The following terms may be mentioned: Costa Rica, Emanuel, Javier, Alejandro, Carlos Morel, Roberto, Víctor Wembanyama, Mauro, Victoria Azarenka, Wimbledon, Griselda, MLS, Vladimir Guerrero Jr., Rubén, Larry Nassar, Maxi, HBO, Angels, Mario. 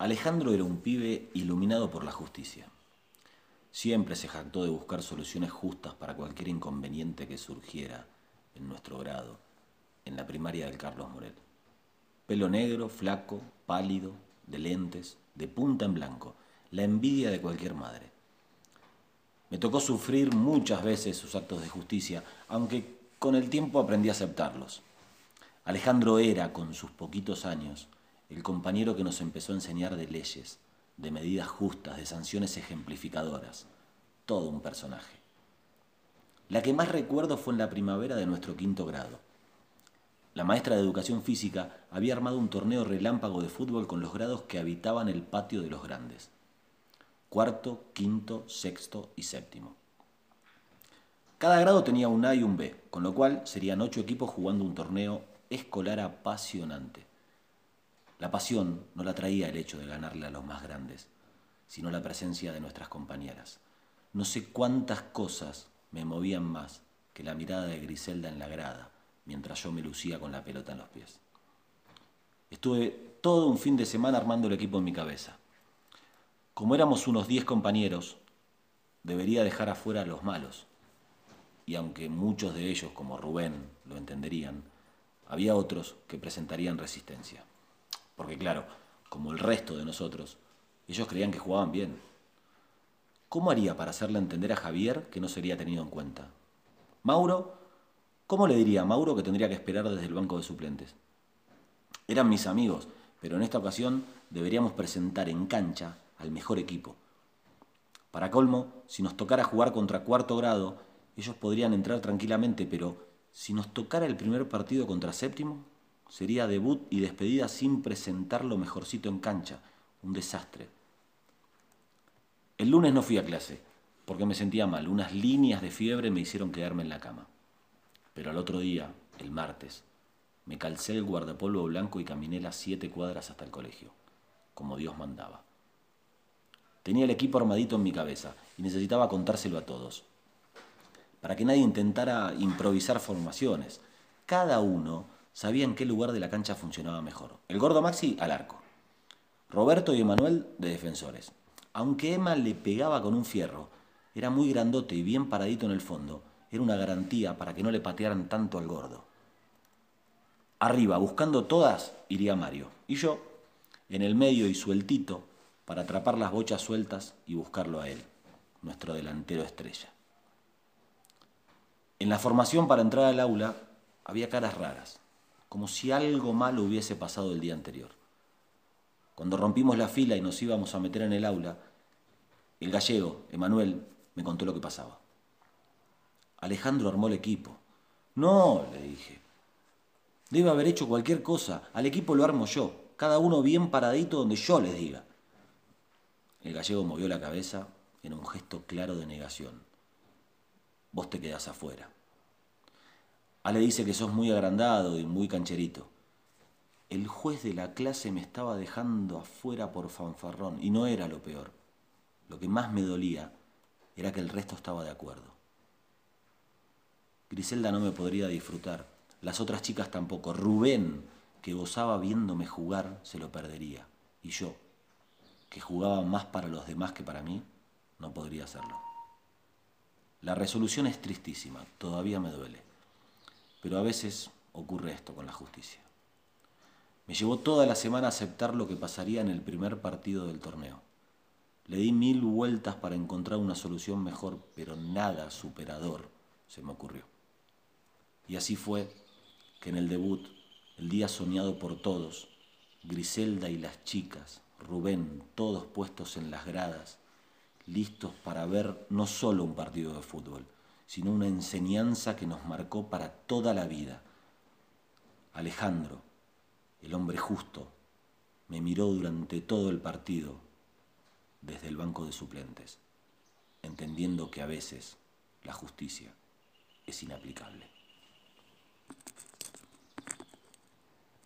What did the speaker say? Alejandro era un pibe iluminado por la justicia. Siempre se jactó de buscar soluciones justas para cualquier inconveniente que surgiera en nuestro grado, en la primaria del Carlos Morel. Pelo negro, flaco, pálido, de lentes, de punta en blanco, la envidia de cualquier madre. Me tocó sufrir muchas veces sus actos de justicia, aunque con el tiempo aprendí a aceptarlos. Alejandro era, con sus poquitos años, el compañero que nos empezó a enseñar de leyes, de medidas justas, de sanciones ejemplificadoras. Todo un personaje. La que más recuerdo fue en la primavera de nuestro 5º grado. La maestra de educación física había armado un torneo relámpago de fútbol con los grados que habitaban el patio de los grandes. 4, 5, 6 y 7. Cada grado tenía un A y un B, con lo cual serían 8 equipos jugando un torneo escolar apasionante. La pasión no la traía el hecho de ganarle a los más grandes, sino la presencia de nuestras compañeras. No sé cuántas cosas me movían más que la mirada de Griselda en la grada, mientras yo me lucía con la pelota en los pies. Estuve todo un fin de semana armando el equipo en mi cabeza. Como éramos unos 10 compañeros, debería dejar afuera a los malos. Y aunque muchos de ellos, como Rubén, lo entenderían, había otros que presentarían resistencia. Porque claro, como el resto de nosotros, ellos creían que jugaban bien. ¿Cómo haría para hacerle entender a Javier que no sería tenido en cuenta? ¿Mauro? ¿Cómo le diría a Mauro que tendría que esperar desde el banco de suplentes? Eran mis amigos, pero en esta ocasión deberíamos presentar en cancha al mejor equipo. Para colmo, si nos tocara jugar contra 4º grado, ellos podrían entrar tranquilamente, pero si nos tocara el primer partido contra 7º, sería debut y despedida sin presentar lo mejorcito en cancha. Un desastre. El lunes no fui a clase, porque me sentía mal. Unas líneas de fiebre me hicieron quedarme en la cama. Pero al otro día, el martes, me calcé el guardapolvo blanco y caminé las 7 cuadras hasta el colegio, como Dios mandaba. Tenía el equipo armadito en mi cabeza y necesitaba contárselo a todos, para que nadie intentara improvisar formaciones. Cada uno sabía en qué lugar de la cancha funcionaba mejor. El gordo Maxi al arco, Roberto y Emanuel de defensores. Aunque Emma le pegaba con un fierro, era muy grandote y bien paradito en el fondo. Era una garantía para que no le patearan tanto al gordo. Arriba, buscando todas, iría Mario. Y yo, en el medio y sueltito, para atrapar las bochas sueltas y buscarlo a él, nuestro delantero estrella. En la formación para entrar al aula había caras raras, como si algo malo hubiese pasado el día anterior. Cuando rompimos la fila y nos íbamos a meter en el aula, el gallego, Emanuel, me contó lo que pasaba. Alejandro armó el equipo. No, le dije. Debe haber hecho cualquier cosa. Al equipo lo armo yo. Cada uno bien paradito donde yo les diga. El gallego movió la cabeza en un gesto claro de negación. Vos te quedás afuera. Ale dice que sos muy agrandado y muy cancherito. El juez de la clase me estaba dejando afuera por fanfarrón, y no era lo peor. Lo que más me dolía era que el resto estaba de acuerdo. Griselda no me podría disfrutar, las otras chicas tampoco. Rubén, que gozaba viéndome jugar, se lo perdería. Y yo, que jugaba más para los demás que para mí, no podría hacerlo. La resolución es tristísima, todavía me duele. Pero a veces ocurre esto con la justicia. Me llevó toda la semana aceptar lo que pasaría en el primer partido del torneo. Le di 1000 vueltas para encontrar una solución mejor, pero nada superador se me ocurrió. Y así fue que en el debut, el día soñado por todos, Griselda y las chicas, Rubén, todos puestos en las gradas, listos para ver no solo un partido de fútbol, sino una enseñanza que nos marcó para toda la vida. Alejandro, el hombre justo, me miró durante todo el partido desde el banco de suplentes, entendiendo que a veces la justicia es inaplicable.